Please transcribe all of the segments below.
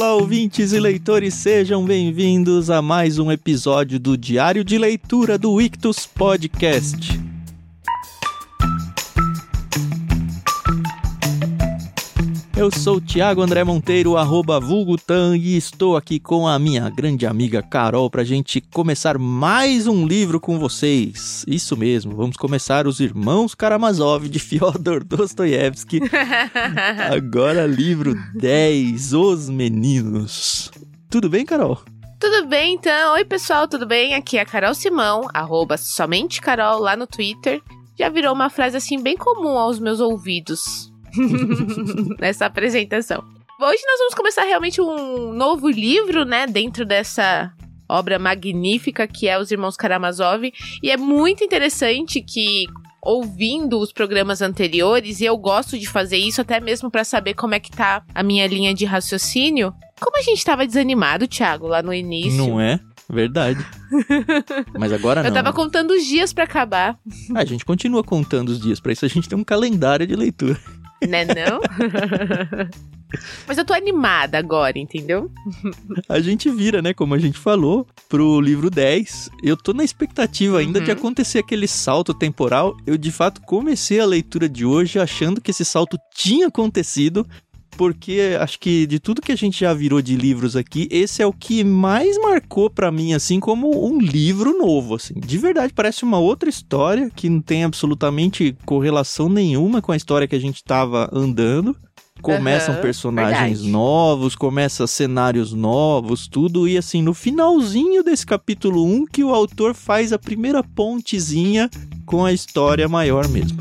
Olá, ouvintes e leitores, sejam bem-vindos a mais um episódio do Diário de Leitura do Ichthus Podcast. Eu sou Thiago André Monteiro, @vulgotang, e estou aqui com a minha grande amiga Carol pra gente começar mais um livro com vocês. Isso mesmo, vamos começar Os Irmãos Karamazov, de Fiódor Dostoiévski. Agora livro 10, Os Meninos. Tudo bem, Carol? Tudo bem, então. Oi, pessoal, tudo bem? Aqui é a Carol Simão, @somentecarol, lá no Twitter. Já virou uma frase assim bem comum aos meus ouvidos nessa apresentação. Hoje nós vamos começar realmente um novo livro, né, dentro dessa obra magnífica que é Os Irmãos Karamazov, e é muito interessante que, ouvindo os programas anteriores, e eu gosto de fazer isso até mesmo para saber como é que tá a minha linha de raciocínio, como a gente tava desanimado, Thiago, lá no início. Não é? Verdade. Mas agora não. Eu tava contando os dias pra acabar. A gente continua contando os dias. Pra isso a gente tem um calendário de leitura. Né, não? Mas eu tô animada agora, entendeu? A gente vira, né, como a gente falou, pro livro 10. Eu tô na expectativa ainda de acontecer aquele salto temporal. Eu, de fato, comecei a leitura de hoje achando que esse salto tinha acontecido, porque acho que de tudo que a gente já virou de livros aqui, esse é o que mais marcou pra mim, assim, como um livro novo, assim. De verdade, parece uma outra história que não tem absolutamente correlação nenhuma com a história que a gente tava andando. Começam personagens novos, começam cenários novos, tudo. E assim, no finalzinho desse capítulo 1, que o autor faz a primeira pontezinha com a história maior mesmo.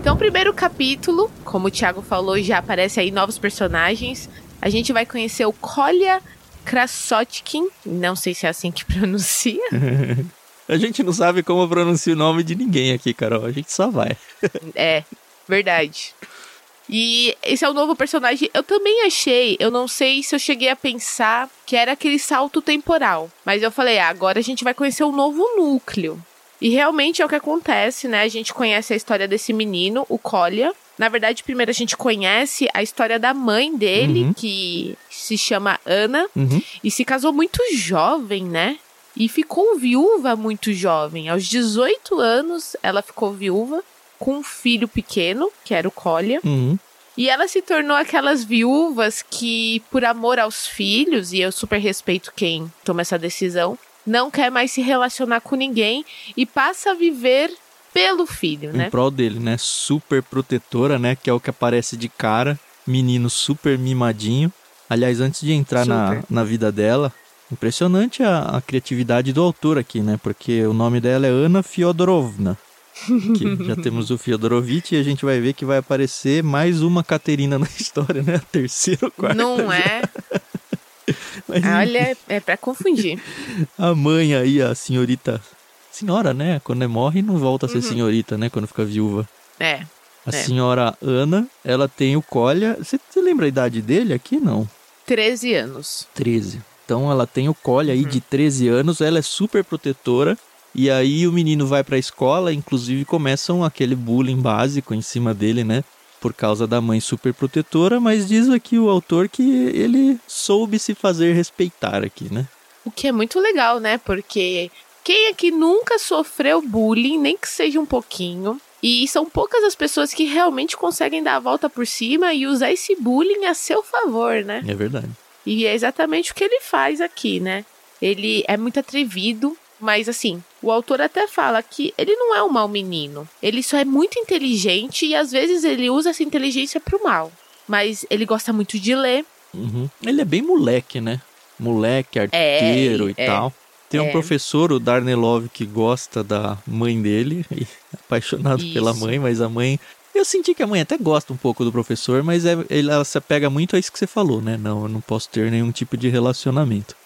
Então, primeiro capítulo, como o Thiago falou, já aparece aí novos personagens. A gente vai conhecer o Kolia Krasotkin, não sei se é assim que pronuncia. A gente não sabe como pronuncia o nome de ninguém aqui, Carol, a gente só vai. É, verdade. E esse é o novo personagem. Eu também achei, eu não sei se eu cheguei a pensar que era aquele salto temporal, mas eu falei, agora a gente vai conhecer um novo núcleo. E realmente é o que acontece, né? A gente conhece a história desse menino, o Kolia. Na verdade, primeiro a gente conhece a história da mãe dele, que se chama Ana. E se casou muito jovem, né? E ficou viúva muito jovem. Aos 18 anos, ela ficou viúva com um filho pequeno, que era o Kolia. E ela se tornou aquelas viúvas que, por amor aos filhos, e eu super respeito quem toma essa decisão, não quer mais se relacionar com ninguém e passa a viver pelo filho, né? Em prol dele, né? Super protetora, né? Que é o que aparece de cara. Menino super mimadinho. Aliás, antes de entrar na vida dela, impressionante a criatividade do autor aqui, né? Porque o nome dela é Ana Fyodorovna. Que já temos o Fyodorovitch, e a gente vai ver que vai aparecer mais uma Caterina na história, né? A terceira ou quarta. Não é? Mas, olha, é pra confundir. A mãe aí, a senhorita... Senhora, né? Quando morre, não volta a ser senhorita, né? Quando fica viúva. É. A senhora Ana, ela tem o Kolia... Você lembra a idade dele aqui? Não. 13 anos. 13. Então, ela tem o Kolia aí de 13 anos. Ela é super protetora. E aí, o menino vai pra escola. Inclusive, começam aquele bullying básico em cima dele, né? Por causa da mãe super protetora, mas diz aqui o autor que ele soube se fazer respeitar aqui, né? O que é muito legal, né? Porque quem aqui nunca sofreu bullying, nem que seja um pouquinho, e são poucas as pessoas que realmente conseguem dar a volta por cima e usar esse bullying a seu favor, né? É verdade. E é exatamente o que ele faz aqui, né? Ele é muito atrevido, mas assim, o autor até fala que ele não é um mau menino. Ele só é muito inteligente e às vezes ele usa essa inteligência pro mal. Mas ele gosta muito de ler. Ele é bem moleque, né? Moleque, arteiro tal. Tem um professor, o Darnelov, que gosta da mãe dele. Apaixonado pela mãe, mas a mãe... Eu senti que a mãe até gosta um pouco do professor, mas ela se apega muito a isso que você falou, né? Não, eu não posso ter nenhum tipo de relacionamento.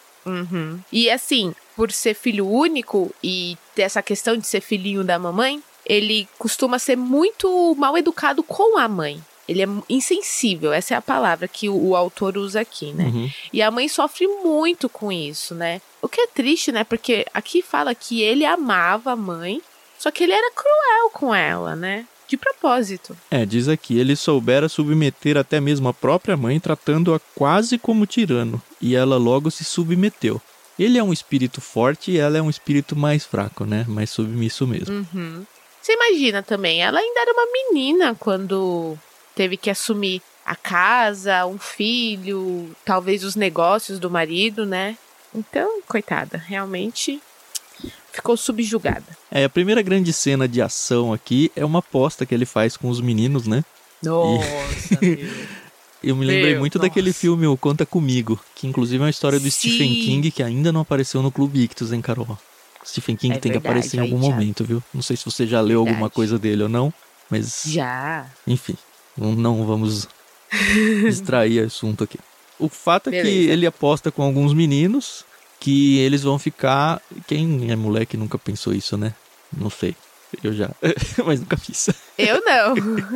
E assim... Por ser filho único e ter essa questão de ser filhinho da mamãe, ele costuma ser muito mal educado com a mãe. Ele é insensível, essa é a palavra que o autor usa aqui, né? E a mãe sofre muito com isso, né? O que é triste, né? Porque aqui fala que ele amava a mãe, Só que ele era cruel com ela, né? De propósito. É, diz aqui, ele soubera submeter até mesmo a própria mãe, tratando-a quase como tirano, e ela logo se submeteu. Ele é um espírito forte e ela é um espírito mais fraco, né? Mais submisso mesmo. Uhum. Você imagina também, ela ainda era uma menina quando teve que assumir a casa, um filho, talvez os negócios do marido, né? Então, coitada, realmente ficou subjugada. É, a primeira grande cena de ação aqui é uma aposta que ele faz com os meninos, né? Nossa, eu me lembrei muito daquele filme O Conta Comigo, que inclusive é uma história do Stephen King, que ainda não apareceu no Clube Ichthus, hein, Carol? Stephen King tem que aparecer em algum momento, viu? Não sei se você já leu alguma coisa dele ou não, mas... Já. Enfim, não vamos distrair o assunto aqui. O fato é que ele aposta com alguns meninos que eles vão ficar... Quem é moleque nunca pensou isso, né? Não sei. Eu já. Mas nunca fiz. Eu não.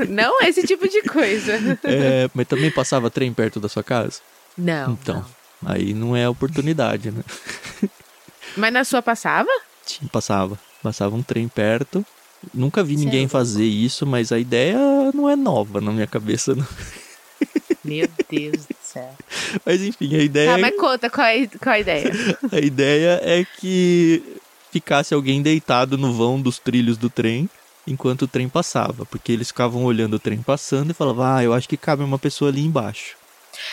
Não é esse tipo de coisa. É, mas também passava trem perto da sua casa? Não. Então, não. Aí não é oportunidade, né? Mas na sua passava? Sim, passava. Passava um trem perto. Nunca vi ninguém fazer isso, mas a ideia não é nova na minha cabeça, não. Meu Deus do céu. Mas enfim, a ideia... Tá, mas conta, qual a ideia? A ideia é que ficasse alguém deitado no vão dos trilhos do trem enquanto o trem passava. Porque eles ficavam olhando o trem passando e falavam, eu acho que cabe uma pessoa ali embaixo.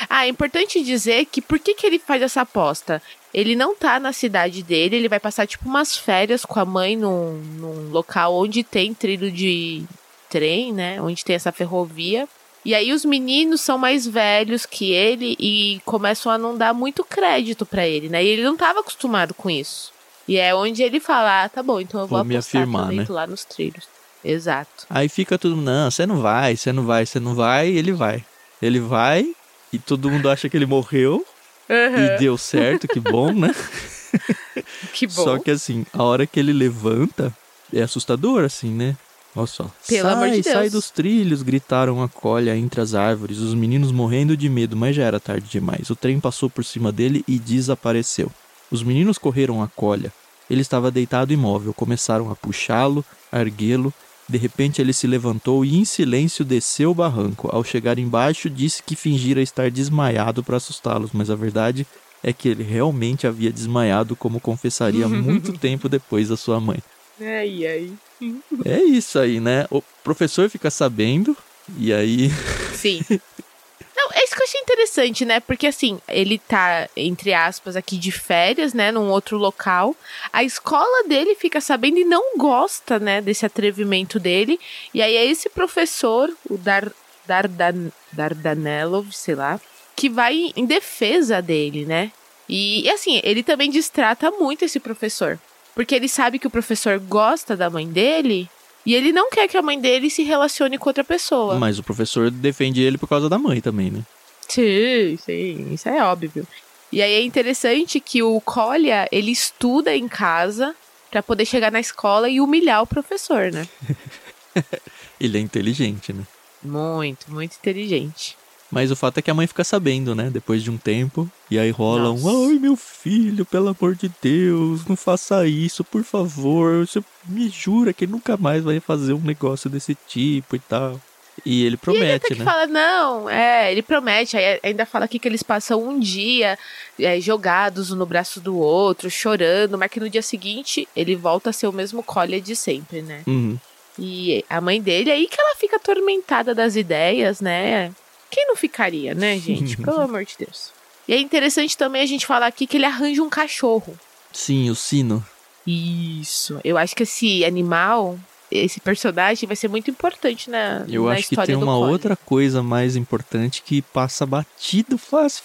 Ah, é importante dizer que por que ele faz essa aposta? Ele não tá na cidade dele, ele vai passar tipo umas férias com a mãe num local onde tem trilho de trem, né? Onde tem essa ferrovia. E aí os meninos são mais velhos que ele e começam a não dar muito crédito pra ele, né? E ele não tava acostumado com isso. E é onde ele fala, tá bom, então eu vou apostar afirmar, também, né? Lá nos trilhos. Exato. Aí fica tudo, não, você não vai, e ele vai. Ele vai e todo mundo acha que ele morreu. Uhum. E deu certo, que bom, né? Que bom. Só que assim, a hora que ele levanta, é assustador, assim, né? Olha só. Pelo amor de Deus. Sai dos trilhos, gritaram a Kolia entre as árvores, os meninos morrendo de medo, mas já era tarde demais. O trem passou por cima dele e desapareceu. Os meninos correram a Kolia. Ele estava deitado imóvel, começaram a puxá-lo, a erguê-lo. De repente ele se levantou e em silêncio desceu o barranco. Ao chegar embaixo disse que fingira estar desmaiado para assustá-los, mas a verdade é que ele realmente havia desmaiado, como confessaria muito tempo depois a sua mãe. É isso aí, né? O professor fica sabendo e aí... Sim. Não, é isso que eu achei interessante, né? Porque assim, ele tá, entre aspas, aqui de férias, né? Num outro local. A escola dele fica sabendo e não gosta, né? Desse atrevimento dele. E aí é esse professor, o Dardanelov, sei lá, que vai em defesa dele, né? E assim, ele também destrata muito esse professor. Porque ele sabe que o professor gosta da mãe dele e ele não quer que a mãe dele se relacione com outra pessoa. Mas o professor defende ele por causa da mãe também, né? Sim, isso é óbvio. E aí é interessante que o Kolia, ele estuda em casa pra poder chegar na escola e humilhar o professor, né? Ele é inteligente, né? Muito, muito inteligente. Mas o fato é que a mãe fica sabendo, né? Depois de um tempo. E aí rola ai, meu filho, pelo amor de Deus, não faça isso, por favor. Você me jura que nunca mais vai fazer um negócio desse tipo e tal. E ele promete, né? Ele fala, não, ele promete. Aí ainda fala aqui que eles passam um dia jogados um no braço do outro, chorando. Mas que no dia seguinte, ele volta a ser o mesmo Kolia de sempre, né? Uhum. E a mãe dele, aí que ela fica atormentada das ideias, né? Quem não ficaria, né, gente? Pelo amor de Deus. E é interessante também a gente falar aqui que ele arranja um cachorro. Sim, o Sino. Isso. Eu acho que esse animal, esse personagem, vai ser muito importante na história do Kolia. Eu acho que tem uma outra coisa mais importante que passa batido fácil.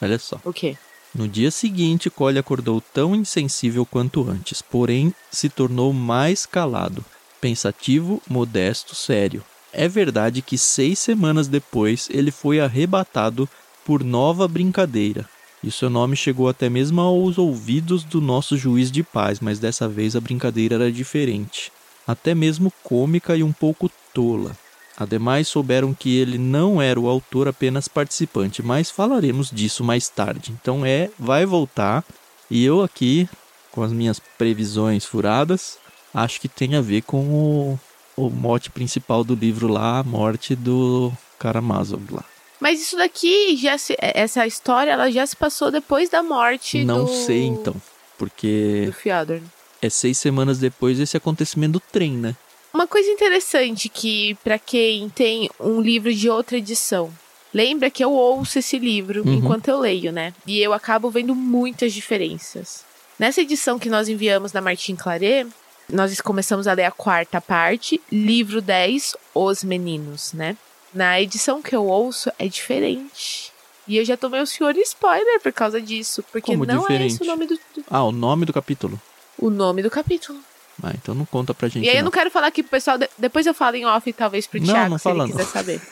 Olha só. O quê? No dia seguinte, Kolia acordou tão insensível quanto antes, porém se tornou mais calado, pensativo, modesto, sério. É verdade que 6 semanas depois ele foi arrebatado por nova brincadeira. E seu nome chegou até mesmo aos ouvidos do nosso juiz de paz, mas dessa vez a brincadeira era diferente. Até mesmo cômica e um pouco tola. Ademais, souberam que ele não era o autor, apenas participante, mas falaremos disso mais tarde. Então vai voltar, e eu aqui, com as minhas previsões furadas, acho que tem a ver com o mote principal do livro lá, a morte do Karamazov lá. Mas isso daqui, essa história, ela já se passou depois da morte do... Não sei, então, porque... do Fiódor. É 6 semanas depois desse acontecimento do trem, né? Uma coisa interessante que, pra quem tem um livro de outra edição, lembra que eu ouço esse livro enquanto eu leio, né? E eu acabo vendo muitas diferenças. Nessa edição que nós enviamos da Martin Claret, nós começamos a ler a 4ª parte, livro 10, Os Meninos, né? Na edição que eu ouço, é diferente. E eu já tomei o senhor spoiler por causa disso. Porque como não diferente? É esse o nome do... Ah, o nome do capítulo. O nome do capítulo. Ah, então não conta pra gente. E aí não. Eu não quero falar aqui pro pessoal... Depois eu falo em off, talvez, pro Thiago, não se ele quiser saber.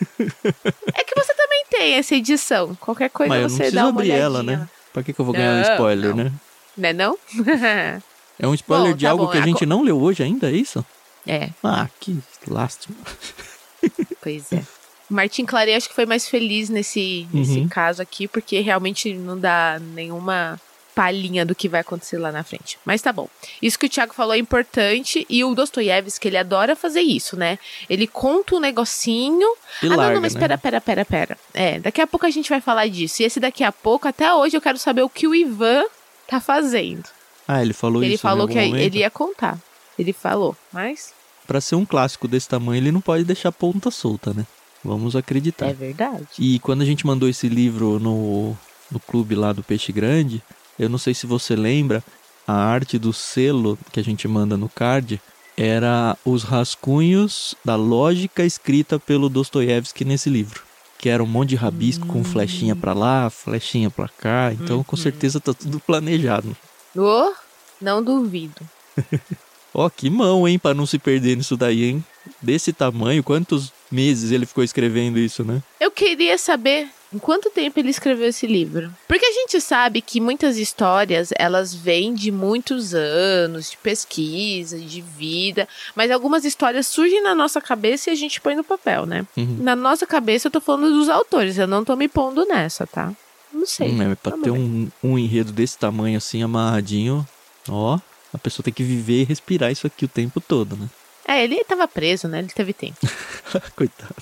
É que você também tem essa edição. Qualquer coisa mas você dá uma olhadinha. Mas eu não preciso abrir ela, né? Pra que eu vou ganhar um spoiler, né? Não é não? É um spoiler bom, de algo que a gente não leu hoje ainda, é isso? É. Ah, que lástima. Pois é. Martin Claret acho que foi mais feliz nesse caso aqui, porque realmente não dá nenhuma palhinha do que vai acontecer lá na frente. Mas tá bom. Isso que o Thiago falou é importante, e o Dostoiévski, ele adora fazer isso, né? Ele conta um negocinho... E larga, não, mas pera. É, daqui a pouco a gente vai falar disso. E esse daqui a pouco, até hoje, eu quero saber o que o Ivan tá fazendo. Ah, ele falou isso em algum momento? Ele falou que ele ia contar. Ele falou, mas... Pra ser um clássico desse tamanho, ele não pode deixar a ponta solta, né? Vamos acreditar. É verdade. E quando a gente mandou esse livro no clube lá do Peixe Grande, eu não sei se você lembra, a arte do selo que a gente manda no card era os rascunhos da lógica escrita pelo Dostoiévski nesse livro. Que era um monte de rabisco com flechinha pra lá, flechinha pra cá. Então, com certeza, tá tudo planejado. Oh, não duvido. Ó, que mão, hein, pra não se perder nisso daí, hein? Desse tamanho, quantos meses ele ficou escrevendo isso, né? Eu queria saber em quanto tempo ele escreveu esse livro. Porque a gente sabe que muitas histórias, elas vêm de muitos anos, de pesquisa, de vida. Mas algumas histórias surgem na nossa cabeça e a gente põe no papel, né? Uhum. Na nossa cabeça, eu tô falando dos autores, eu não tô me pondo nessa, tá? Não sei. Pra ter um enredo desse tamanho, assim, amarradinho, ó... A pessoa tem que viver e respirar isso aqui o tempo todo, né? É, ele estava preso, né? Ele teve tempo. Coitado.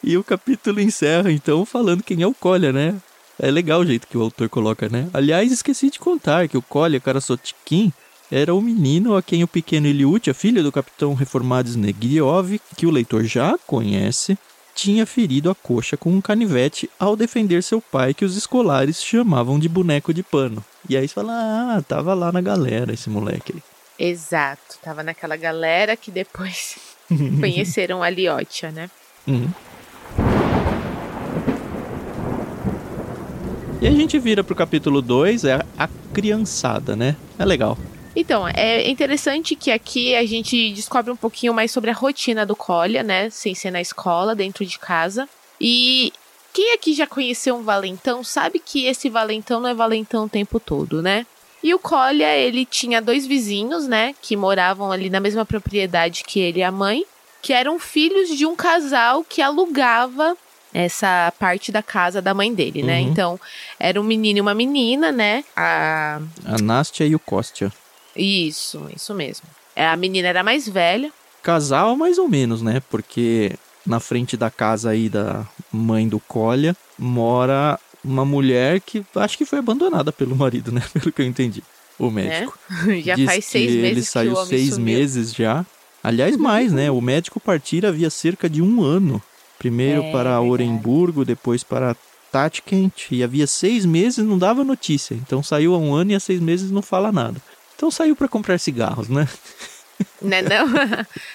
E o capítulo encerra, então, falando quem é o Kolia, né? É legal o jeito que o autor coloca, né? Aliás, esqueci de contar que o Kolia Krasotkin era o menino a quem o pequeno Iliútia, filho do capitão reformado Snegiryov, que o leitor já conhece, tinha ferido a coxa com um canivete ao defender seu pai, que os escolares chamavam de boneco de pano. E aí você fala, ah, tava lá na galera esse moleque aí. Exato, tava naquela galera que depois conheceram a Iliútia, né? Uhum. E a gente vira pro capítulo 2, é a criançada, né? É legal. Então, é interessante que aqui a gente descobre um pouquinho mais sobre a rotina do Kolia, né? Sem ser na escola, dentro de casa. E quem aqui já conheceu um valentão sabe que esse valentão não é valentão o tempo todo, né? E o Kolia, ele tinha 2 vizinhos, né? Que moravam ali na mesma propriedade que ele e a mãe. Que eram filhos de um casal que alugava essa parte da casa da mãe dele, né? Então, era um menino e uma menina, né? A Nástia e o Kostia. Isso mesmo. A menina era mais velha. Casal mais ou menos, né? Porque na frente da casa aí da mãe do Kolia mora uma mulher que acho que foi abandonada pelo marido, né? Pelo que eu entendi. O médico. É? Já diz faz 6 meses ele saiu que o homem 6 meses já. Aliás, mais, né? O médico partira havia cerca de 1 ano. Primeiro para Oremburgo, depois para Tatkent. E havia 6 meses não dava notícia. Então saiu há 1 ano e há 6 meses não fala nada. Então saiu pra comprar cigarros, né? Né, não?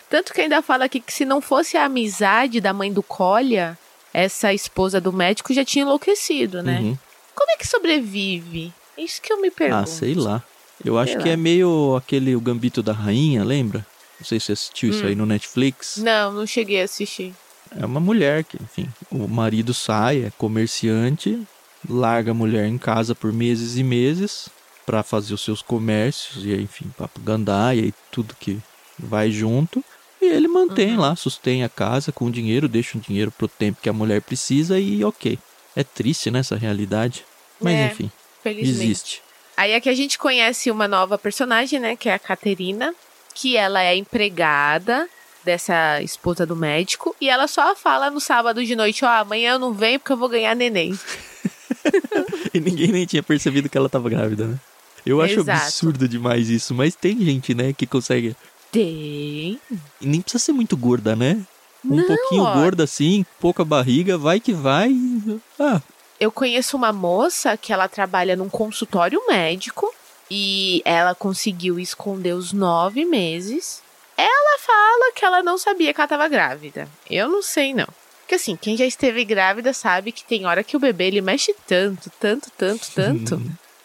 Tanto que ainda fala aqui que se não fosse a amizade da mãe do Kolia, essa esposa do médico já tinha enlouquecido, né? Como é que sobrevive? É isso que eu me pergunto. Ah, sei lá. Eu acho que é meio aquele O Gambito da Rainha, lembra? Não sei se você assistiu isso aí no Netflix. Não cheguei a assistir. É uma mulher que, enfim, o marido sai, é comerciante, larga a mulher em casa por meses e meses... para fazer os seus comércios, e enfim, papo gandaia e tudo que vai junto. E ele mantém lá, sustém a casa com o dinheiro, deixa o dinheiro pro tempo que a mulher precisa e ok. É triste, né, essa realidade. Mas enfim, felizmente. Existe. Aí aqui a gente conhece uma nova personagem, né, que é a Caterina, que ela é empregada dessa esposa do médico, e ela só fala no sábado de noite, ó, amanhã eu não venho porque eu vou ganhar neném. E ninguém nem tinha percebido que ela tava grávida, né? Eu acho absurdo demais isso, mas tem gente, né, que consegue... Tem. E nem precisa ser muito gorda, né? Não, pouquinho gorda, assim, pouca barriga, vai que vai... Ah. Eu conheço uma moça que ela trabalha num consultório médico e ela conseguiu esconder os 9 meses. Ela fala que ela não sabia que ela tava grávida. Eu não sei, não. Porque assim, quem já esteve grávida sabe que tem hora que o bebê, ele mexe tanto.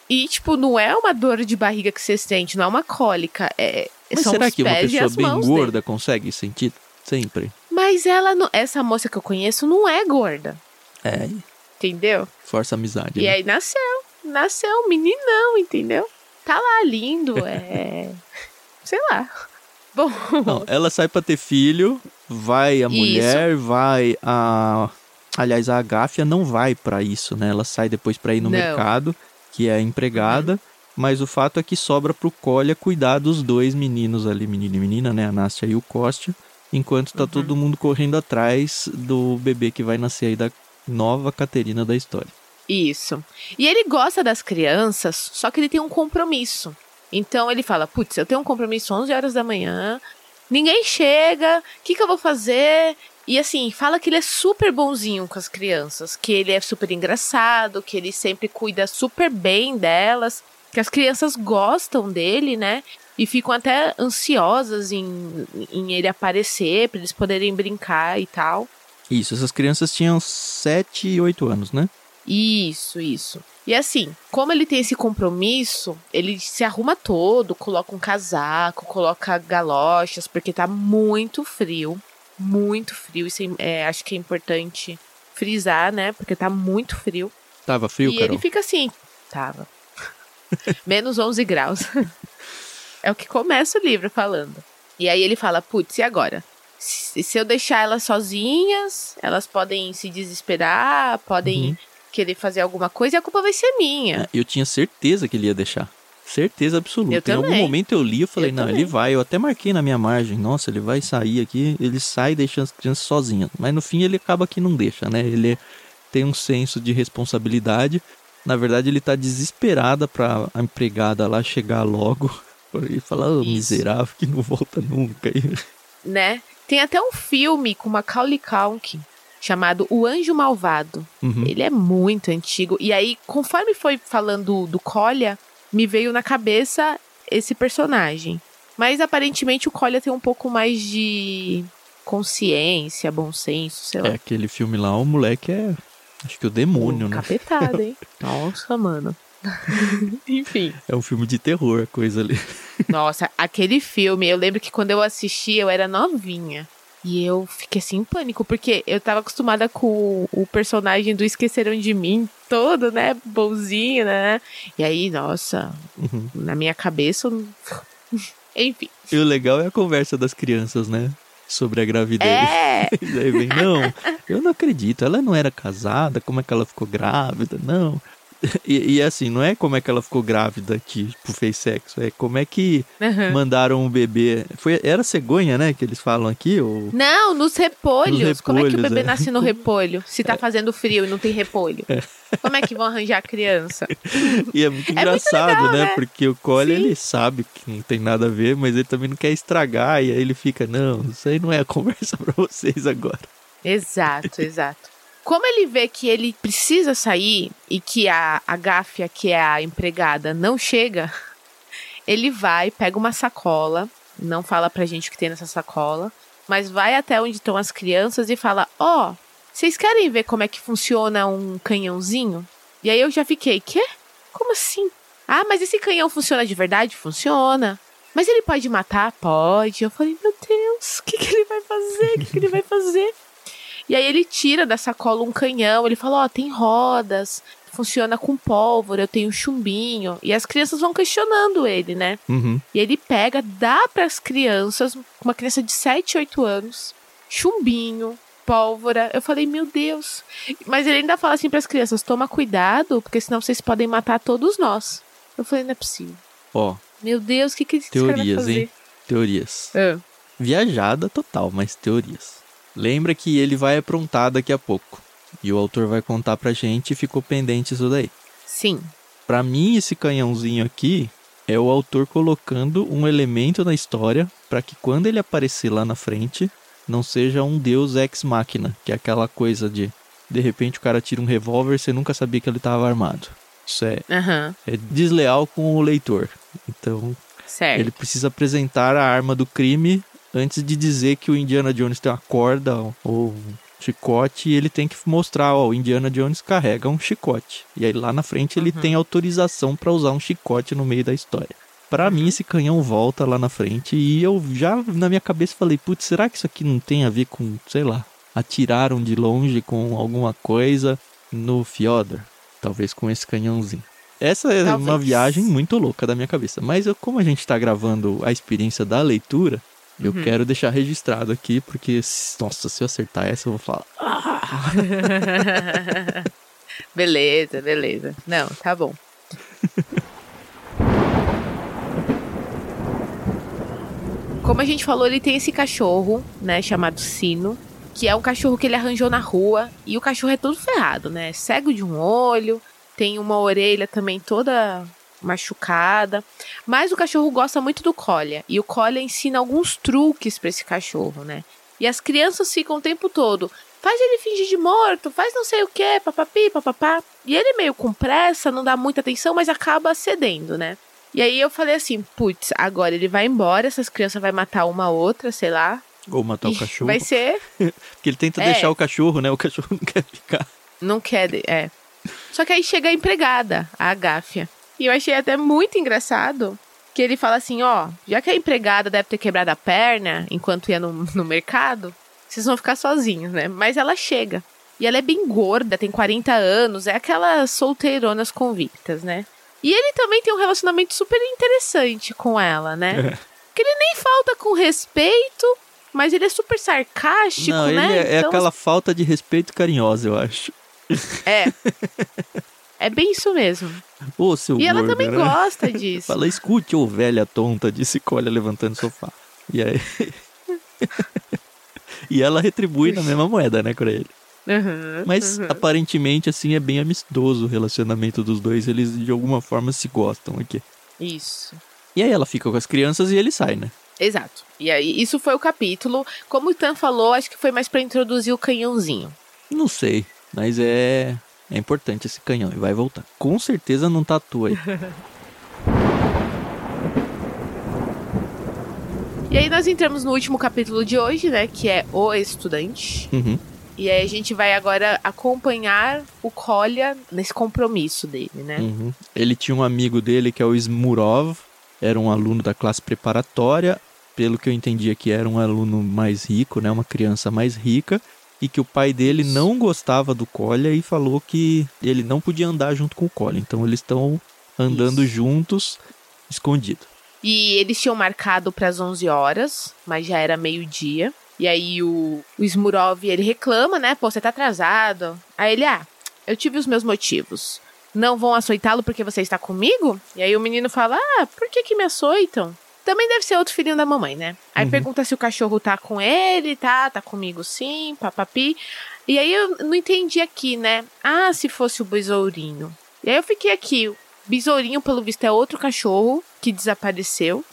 E, tipo, não é uma dor de barriga que você sente, não é uma cólica. É, mas são será os que uma pessoa bem gorda dele. Consegue sentir sempre? Mas ela não, essa moça que eu conheço não é gorda. É. Entendeu? Força amizade. E né? Aí nasceu um meninão, entendeu? Tá lá, lindo, é... sei lá. Bom... Não, ela sai pra ter filho, vai a mulher, isso. Vai a... Aliás, a Agáfia não vai pra isso, né? Ela sai depois pra ir no mercado... que é a empregada, mas o fato é que sobra pro Kolia cuidar dos 2 meninos ali, menino e menina, né, a Nástia e o Kostia, enquanto tá todo mundo correndo atrás do bebê que vai nascer aí da nova Caterina da história. Isso. E ele gosta das crianças, só que ele tem um compromisso. Então ele fala, putz, eu tenho um compromisso 11 horas da manhã, ninguém chega, o que eu vou fazer... E assim, fala que ele é super bonzinho com as crianças, que ele é super engraçado, que ele sempre cuida super bem delas, que as crianças gostam dele, né? E ficam até ansiosas em ele aparecer, pra eles poderem brincar e tal. Isso, essas crianças tinham 7 e 8 anos, né? Isso. E assim, como ele tem esse compromisso, ele se arruma todo, coloca um casaco, coloca galochas, porque tá muito frio, isso acho que é importante frisar, né, porque tá muito frio. Tava frio, Carol? E ele fica assim, tava. Menos 11 graus. É o que começa o livro falando. E aí ele fala, putz, e agora? Se eu deixar elas sozinhas, elas podem se desesperar, podem querer fazer alguma coisa e a culpa vai ser minha. Eu tinha certeza que ele ia deixar. Certeza absoluta. Em algum momento eu li, eu falei, não, ele vai. Eu até marquei na minha margem, nossa, ele vai sair aqui, ele sai deixando as crianças sozinhas. Mas no fim ele acaba que não deixa, né? Ele tem um senso de responsabilidade. Na verdade ele tá desesperado pra a empregada lá chegar logo e falar, oh, miserável, que não volta nunca. Né? Tem até um filme com uma Macaulay Culkin chamado O Anjo Malvado. Ele é muito antigo. E aí, conforme foi falando do Kolia, me veio na cabeça esse personagem. Mas, aparentemente, o Kolia tem um pouco mais de consciência, bom senso, sei lá. É, aquele filme lá, o moleque é... Acho que o demônio, né? Capetado, hein? Nossa, mano. Enfim. É um filme de terror, a coisa ali. Nossa, aquele filme... Eu lembro que quando eu assisti, eu era novinha. E eu fiquei assim, em pânico, porque eu tava acostumada com o personagem do Esqueceram de Mim todo, né, bonzinho, né, e aí, nossa, na minha cabeça, enfim. E o legal é a conversa das crianças, né, sobre a gravidez. É! E aí vem, não, eu não acredito, ela não era casada, como é que ela ficou grávida, não... E assim, não é como é que ela ficou grávida que tipo, fez sexo, é como é que mandaram o bebê. Era cegonha, né, que eles falam aqui? Ou... Não, nos repolhos. Como é que o bebê nasce no repolho? Se tá fazendo frio e não tem repolho. É. Como é que vão arranjar a criança? E é muito engraçado, muito legal, né? Porque o Kolia, ele sabe que não tem nada a ver, mas ele também não quer estragar. E aí ele fica, não, isso aí não é a conversa pra vocês agora. Exato. Como ele vê que ele precisa sair e que a Agáfia, que é a empregada, não chega, ele vai, pega uma sacola, não fala pra gente o que tem nessa sacola, mas vai até onde estão as crianças e fala, ó, vocês querem ver como é que funciona um canhãozinho? E aí eu já fiquei, quê? Como assim? Ah, mas esse canhão funciona de verdade? Funciona. Mas ele pode matar? Pode. Eu falei, meu Deus, o que ele vai fazer? O que ele vai fazer? E aí ele tira da sacola um canhão, ele fala, ó, tem rodas, funciona com pólvora, eu tenho chumbinho. E as crianças vão questionando ele, né? E ele pega, dá pras crianças, uma criança de 7, 8 anos, chumbinho, pólvora. Eu falei, meu Deus. Mas ele ainda fala assim pras crianças, toma cuidado, porque senão vocês podem matar todos nós. Eu falei, não é possível. Ó. Meu Deus, o que esse cara vai fazer? Teorias, hein? Teorias. Viajada total, mas teorias. Lembra que ele vai aprontar daqui a pouco. E o autor vai contar pra gente, ficou pendente isso daí. Sim. Pra mim, esse canhãozinho aqui é o autor colocando um elemento na história pra que quando ele aparecer lá na frente, não seja um deus ex-máquina, que é aquela coisa de repente o cara tira um revólver e você nunca sabia que ele estava armado. Isso é, é desleal com o leitor. Então, certo. Ele precisa apresentar a arma do crime antes de dizer que o Indiana Jones tem uma corda ou um chicote, e ele tem que mostrar, ó, o Indiana Jones carrega um chicote. E aí lá na frente ele tem autorização para usar um chicote no meio da história. Pra mim, esse canhão volta lá na frente e eu já na minha cabeça falei, putz, será que isso aqui não tem a ver com, sei lá, atiraram de longe com alguma coisa no Fiódor? Talvez com esse canhãozinho. Essa é uma viagem muito louca da minha cabeça. Mas eu, como a gente tá gravando a experiência da leitura, eu quero deixar registrado aqui, porque, nossa, se eu acertar essa, eu vou falar... Ah! Beleza, beleza. Não, tá bom. Como a gente falou, ele tem esse cachorro, né, chamado Sino, que é um cachorro que ele arranjou na rua, e o cachorro é todo ferrado, né, cego de um olho, tem uma orelha também toda machucada, mas o cachorro gosta muito do Kolia, e o Kolia ensina alguns truques pra esse cachorro, né, e as crianças ficam o tempo todo, faz ele fingir de morto, faz não sei o que, papapi, papapá, e ele meio com pressa, não dá muita atenção, mas acaba cedendo, né. E aí eu falei assim, putz, agora ele vai embora, essas crianças vão matar uma outra, sei lá. Ou matar o cachorro. Vai ser... Porque ele tenta deixar o cachorro, né? O cachorro não quer ficar. Não quer, é. Só que aí chega a empregada, a Agáfia. E eu achei até muito engraçado que ele fala assim, ó, já que a empregada deve ter quebrado a perna enquanto ia no mercado, vocês vão ficar sozinhos, né? Mas ela chega. E ela é bem gorda, tem 40 anos, é aquelas solteironas convictas, né? E ele também tem um relacionamento super interessante com ela, né? Porque ele nem falta com respeito, mas ele é super sarcástico, não, né? Ele é então... aquela falta de respeito carinhosa, eu acho. É. É bem isso mesmo. Ô, seu e gordo, ela também, né, gosta disso. Fala, escute, ô velha tonta, disse Kolia levantando o sofá. E aí... E ela retribui na mesma moeda, né, pra ele. Mas aparentemente assim é bem amistoso o relacionamento dos dois. Eles de alguma forma se gostam aqui. Isso. E aí ela fica com as crianças e ele sai, né? Exato. E aí isso foi o capítulo. Como o Tan falou, acho que foi mais pra introduzir o canhãozinho. Não sei, mas é importante esse canhão e vai voltar. Com certeza não tá à toa aí. E aí nós entramos no último capítulo de hoje, né? Que é O Estudante. E aí a gente vai agora acompanhar o Kolia nesse compromisso dele, né? Ele tinha um amigo dele que é o Smurov, era um aluno da classe preparatória, pelo que eu entendi aqui era um aluno mais rico, né? Uma criança mais rica, e que o pai dele não gostava do Kolia e falou que ele não podia andar junto com o Kolia, então eles estão andando juntos, escondido. E eles tinham marcado para as 11 horas, mas já era meio-dia. E aí o Smurov, ele reclama, né? Pô, você tá atrasado. Aí ele, eu tive os meus motivos. Não vão açoitá-lo porque você está comigo? E aí o menino fala, por que me açoitam? Também deve ser outro filhinho da mamãe, né? Aí pergunta se o cachorro tá com ele, tá comigo sim, papapi. E aí eu não entendi aqui, né? Se fosse o besourinho. E aí eu fiquei aqui, o besourinho, pelo visto, é outro cachorro que desapareceu.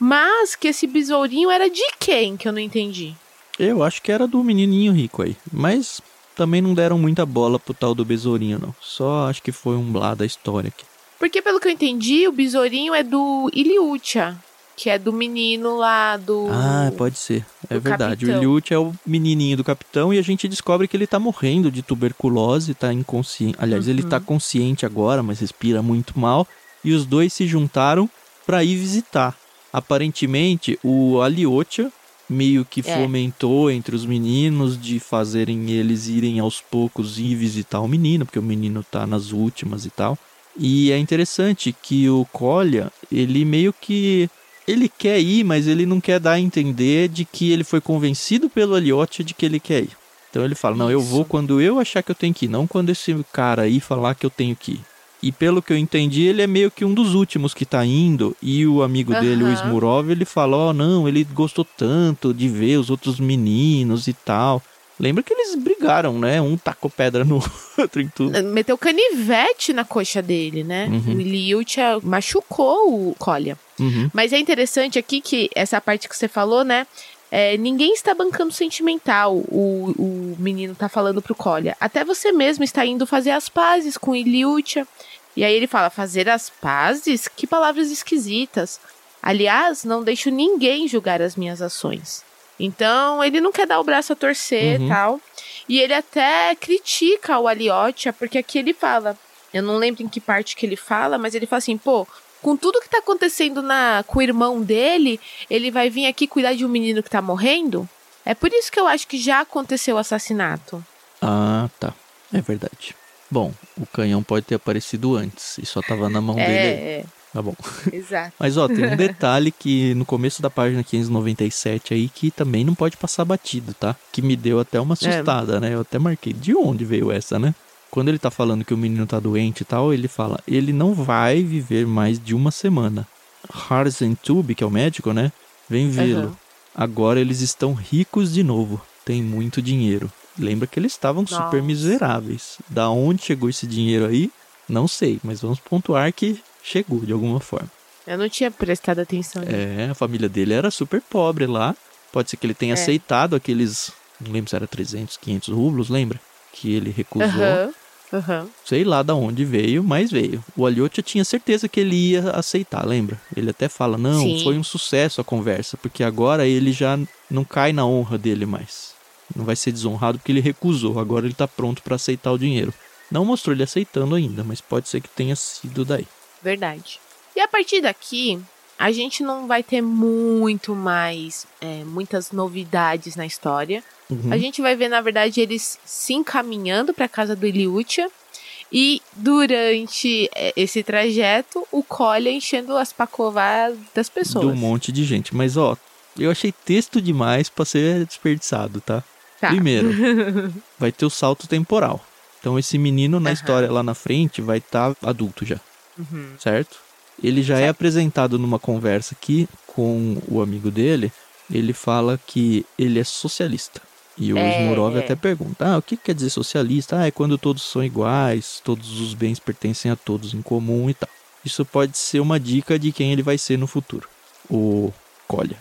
Mas que esse besourinho era de quem? Que eu não entendi. Eu acho que era do menininho rico aí. Mas também não deram muita bola pro tal do besourinho, não. Só acho que foi um blá da história aqui. Porque pelo que eu entendi, o besourinho é do Iliútia. Que é do menino lá do... pode ser. É verdade. Capitão. O Iliútia é o menininho do capitão. E a gente descobre que ele tá morrendo de tuberculose. Tá inconsciente. Aliás, ele tá consciente agora, mas respira muito mal. E os dois se juntaram pra ir visitar. Aparentemente, o Iliútia meio que fomentou entre os meninos de fazerem eles irem aos poucos e visitar o menino, porque o menino tá nas últimas e tal. E é interessante que o Kolia, ele meio que... Ele quer ir, mas ele não quer dar a entender de que ele foi convencido pelo Iliútia de que ele quer ir. Então ele fala, não, eu vou quando eu achar que eu tenho que ir, não quando esse cara aí falar que eu tenho que ir. E pelo que eu entendi, ele é meio que um dos últimos que tá indo. E o amigo dele, o Smurov, ele fala, não, ele gostou tanto de ver os outros meninos e tal. Lembra que eles brigaram, né? Um tacou pedra no outro e tudo. Meteu canivete na coxa dele, né? Uhum. O Iliútia machucou o Kolia. Uhum. Mas é interessante aqui que essa parte que você falou, né? Ninguém está bancando sentimental, o menino tá falando pro Kolia. Até você mesmo está indo fazer as pazes com o Iliútia. E aí ele fala, fazer as pazes? Que palavras esquisitas. Aliás, não deixo ninguém julgar as minhas ações. Então, ele não quer dar o braço a torcer e tal. E ele até critica o Aliotia, porque aqui ele fala... Eu não lembro em que parte que ele fala, mas ele fala assim... Pô, com tudo que tá acontecendo com o irmão dele, ele vai vir aqui cuidar de um menino que tá morrendo? É por isso que eu acho que já aconteceu o assassinato. Ah, tá. É verdade. Bom, o canhão pode ter aparecido antes e só tava na mão dele. Tá bom. Exato. Mas, tem um detalhe que no começo da página 597 aí, que também não pode passar batido, tá? Que me deu até uma assustada, né? Eu até marquei, de onde veio essa, né? Quando ele tá falando que o menino tá doente e tal, ele fala, ele não vai viver mais de uma semana. Herzenstube, que é o médico, né? Vem vê-lo. Agora eles estão ricos de novo. Tem muito dinheiro. Lembra que eles estavam super miseráveis. Da onde chegou esse dinheiro aí? Não sei, mas vamos pontuar que... chegou, de alguma forma. Eu não tinha prestado atenção nisso. A família dele era super pobre lá. Pode ser que ele tenha aceitado aqueles... Não lembro se era 300, 500 rublos, lembra? Que ele recusou. Sei lá de onde veio, mas veio. O Aliotia tinha certeza que ele ia aceitar, lembra? Ele até fala, Sim. Foi um sucesso a conversa, porque agora ele já não cai na honra dele mais. Não vai ser desonrado porque ele recusou. Agora ele tá pronto pra aceitar o dinheiro. Não mostrou ele aceitando ainda, mas pode ser que tenha sido daí. Verdade. E a partir daqui, a gente não vai ter muito mais, muitas novidades na história. A gente vai ver, na verdade, eles se encaminhando para a casa do Iliútia. E durante esse trajeto, o Kolia enchendo as pacovas das pessoas. De um monte de gente. Mas, eu achei texto demais para ser desperdiçado, tá? Primeiro, vai ter o salto temporal. Então, esse menino, na história lá na frente, vai estar adulto já. Certo? Ele já é apresentado numa conversa aqui com o amigo dele. Ele fala que ele é socialista. E o Smurov até pergunta, o que quer dizer socialista? É quando todos são iguais, todos os bens pertencem a todos em comum e tal. Isso pode ser uma dica de quem ele vai ser no futuro. O Kolia.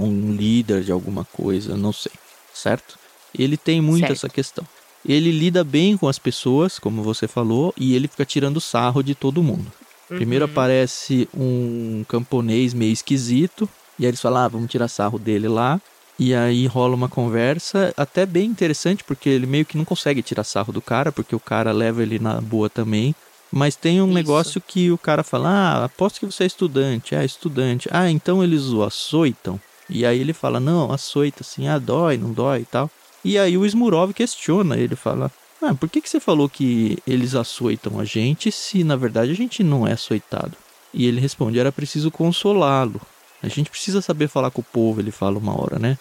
Um líder de alguma coisa, não sei. Certo? Ele tem muito essa questão. Ele lida bem com as pessoas, como você falou, e ele fica tirando sarro de todo mundo. Primeiro aparece um camponês meio esquisito, e aí eles falam, vamos tirar sarro dele lá. E aí rola uma conversa, até bem interessante, porque ele meio que não consegue tirar sarro do cara, porque o cara leva ele na boa também. Mas tem um negócio que o cara fala, aposto que você é estudante. Estudante. Então eles o açoitam. E aí ele fala, não, açoita assim, dói, não dói e tal. E aí o Smurov questiona, ele fala, por que você falou que eles açoitam a gente se na verdade a gente não é açoitado? E ele responde, era preciso consolá-lo. A gente precisa saber falar com o povo, ele fala uma hora, né?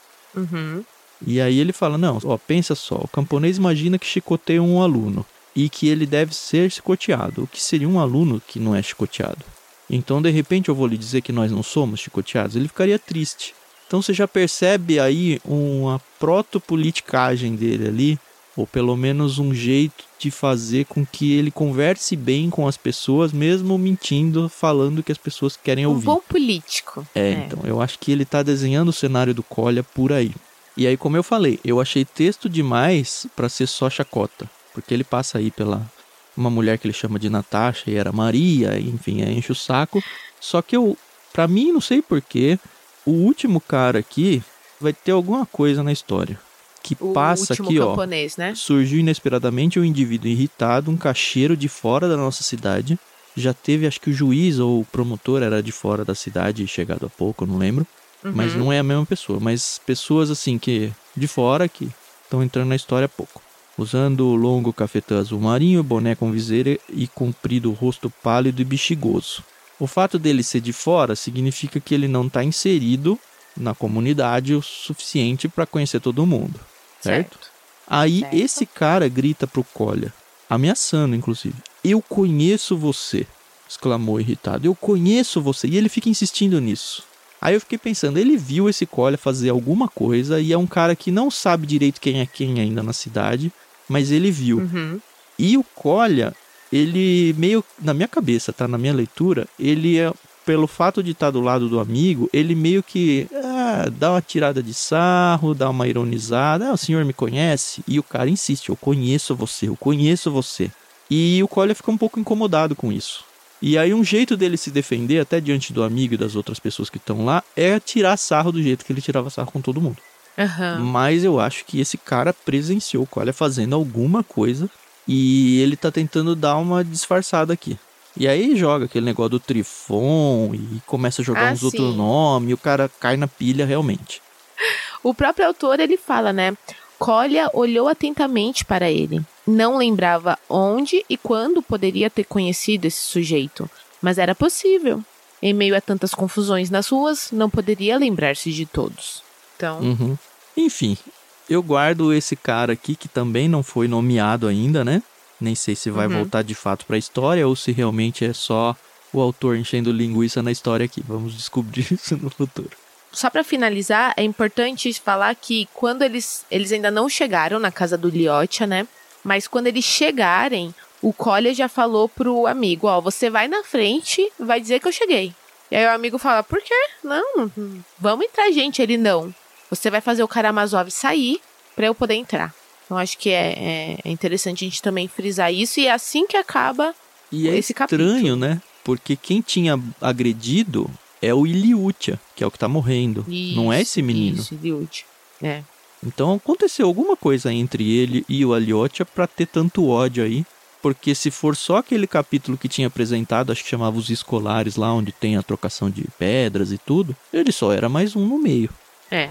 E aí ele fala, pensa só, o camponês imagina que chicoteia um aluno e que ele deve ser chicoteado. O que seria um aluno que não é chicoteado? Então de repente eu vou lhe dizer que nós não somos chicoteados? Ele ficaria triste. Então você já percebe aí uma protopoliticagem dele ali, ou pelo menos um jeito de fazer com que ele converse bem com as pessoas, mesmo mentindo, falando que as pessoas querem ouvir. Um bom político. Então, eu acho que ele tá desenhando o cenário do Kolia por aí. E aí, como eu falei, eu achei texto demais pra ser só chacota, porque ele passa aí pela uma mulher que ele chama de Natasha, e era Maria, enfim, enche o saco. Só que pra mim, não sei porquê, o último cara aqui vai ter alguma coisa na história. Que o passa aqui, camponês, né? Surgiu inesperadamente um indivíduo irritado, um caixeiro de fora da nossa cidade. Já teve, acho que o juiz ou o promotor era de fora da cidade, chegado há pouco, não lembro. Mas não é a mesma pessoa. Mas pessoas assim que de fora que estão entrando na história há pouco. Usando longo cafetão azul marinho, boné com viseira e comprido rosto pálido e bexigoso. O fato dele ser de fora significa que ele não está inserido na comunidade o suficiente para conhecer todo mundo, certo? Aí esse cara grita pro Kolia, ameaçando inclusive, Eu conheço você, exclamou irritado. Eu conheço você. E ele fica insistindo nisso. Aí eu fiquei pensando, ele viu esse Kolia fazer alguma coisa e é um cara que não sabe direito quem é quem ainda na cidade, mas ele viu. Uhum. E o Kolia, ele meio, na minha cabeça, tá? Na minha leitura, ele é, pelo fato de estar do lado do amigo, ele meio que dá uma tirada de sarro, dá uma ironizada. Ah, o senhor me conhece? E o cara insiste, eu conheço você, eu conheço você. E o Kolia fica um pouco incomodado com isso. E aí um jeito dele se defender, até diante do amigo e das outras pessoas que estão lá, é tirar sarro do jeito que ele tirava sarro com todo mundo. Uhum. Mas eu acho que esse cara presenciou o Kolia fazendo alguma coisa e ele tá tentando dar uma disfarçada aqui. E aí joga aquele negócio do Trifon e começa a jogar uns outros nomes e o cara cai na pilha realmente. O próprio autor, ele fala, né? Kolia olhou atentamente para ele. Não lembrava onde e quando poderia ter conhecido esse sujeito, mas era possível. Em meio a tantas confusões nas ruas, não poderia lembrar-se de todos. Então... Uhum. Enfim, eu guardo esse cara aqui, que também não foi nomeado ainda, né? Nem sei se vai voltar de fato para a história ou se realmente é só o autor enchendo linguiça na história aqui. Vamos descobrir isso no futuro. Só para finalizar, é importante falar que quando eles ainda não chegaram na casa do Iliútia, né? Mas quando eles chegarem, o Kolia já falou pro amigo, ó, você vai na frente, vai dizer que eu cheguei. E aí o amigo fala, por quê? Não, vamos entrar, gente. Ele, não. Você vai fazer o Karamazov sair pra eu poder entrar. Então acho que é interessante a gente também frisar isso. E é assim que acaba esse capítulo. E é estranho, né? Porque quem tinha agredido é o Iliútia, que é o que tá morrendo. Isso, não é esse menino. Isso, Iliútia. É. Então aconteceu alguma coisa entre ele e o Iliútia pra ter tanto ódio aí, porque se for só aquele capítulo que tinha apresentado, acho que chamava Os Escolares lá, onde tem a trocação de pedras e tudo, ele só era mais um no meio. É.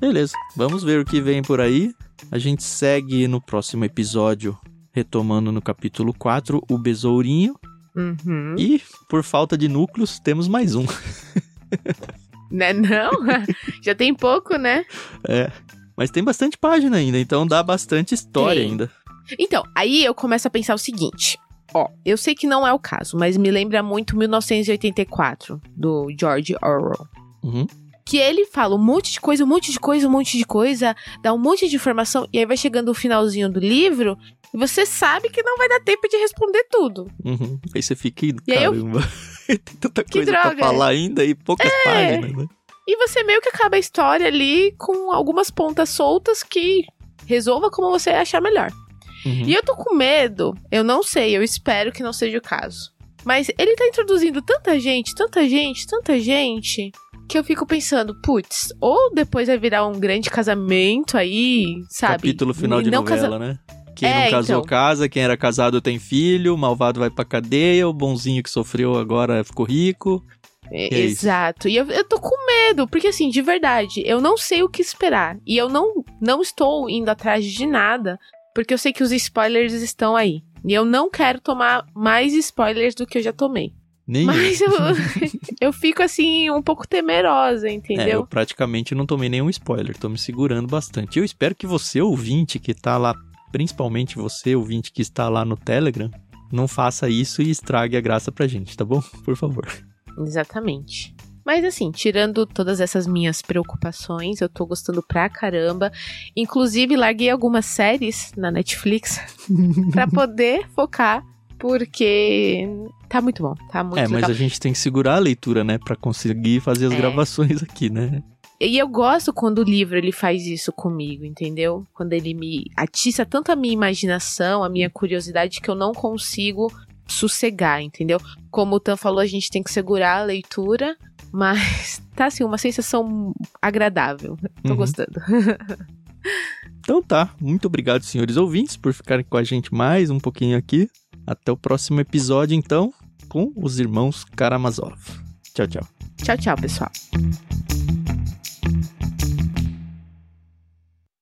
Beleza, vamos ver o que vem por aí. A gente segue no próximo episódio, retomando no capítulo 4, o besourinho. Uhum. E, por falta de núcleos, temos mais um. Né, não? Já tem pouco, né? É, mas tem bastante página ainda, então dá bastante história ainda. Então, aí eu começo a pensar o seguinte. Ó, eu sei que não é o caso, mas me lembra muito 1984, do George Orwell. Uhum. Que ele fala um monte de coisa, um monte de coisa, um monte de coisa, dá um monte de informação, e aí vai chegando o finalzinho do livro, e você sabe que não vai dar tempo de responder tudo. Uhum. Aí você fica, caramba, tem tanta coisa pra falar ainda e poucas páginas, né? E você meio que acaba a história ali com algumas pontas soltas que resolva como você achar melhor. Uhum. E eu tô com medo, eu não sei, eu espero que não seja o caso. Mas ele tá introduzindo tanta gente, tanta gente, tanta gente... que eu fico pensando, putz, ou depois vai virar um grande casamento aí, sabe? Capítulo final de novela, né? Quem não casou, então... casa, quem era casado tem filho, o malvado vai pra cadeia, o bonzinho que sofreu agora ficou rico. Exato. E eu tô com medo, porque assim, de verdade, eu não sei o que esperar. E eu não estou indo atrás de nada, porque eu sei que os spoilers estão aí. E eu não quero tomar mais spoilers do que eu já tomei. Mas eu fico assim um pouco temerosa, entendeu? Eu praticamente não tomei nenhum spoiler, tô me segurando bastante. Eu espero que você, ouvinte, que tá lá, principalmente você, ouvinte, que está lá no Telegram, não faça isso e estrague a graça pra gente, tá bom? Por favor. Exatamente. Mas assim, tirando todas essas minhas preocupações, eu tô gostando pra caramba. Inclusive, larguei algumas séries na Netflix pra poder focar, porque tá muito bom, tá muito legal. Mas a gente tem que segurar a leitura, né, pra conseguir fazer as gravações aqui, né? E eu gosto quando o livro, ele faz isso comigo, entendeu? Quando ele me atiça tanto a minha imaginação, a minha curiosidade, que eu não consigo sossegar, entendeu? Como o Tan falou, a gente tem que segurar a leitura, mas tá assim, uma sensação agradável. Tô gostando. Então tá, muito obrigado, senhores ouvintes, por ficarem com a gente mais um pouquinho aqui. Até o próximo episódio, então, com Os Irmãos Karamazov. Tchau, tchau. Tchau, tchau, pessoal.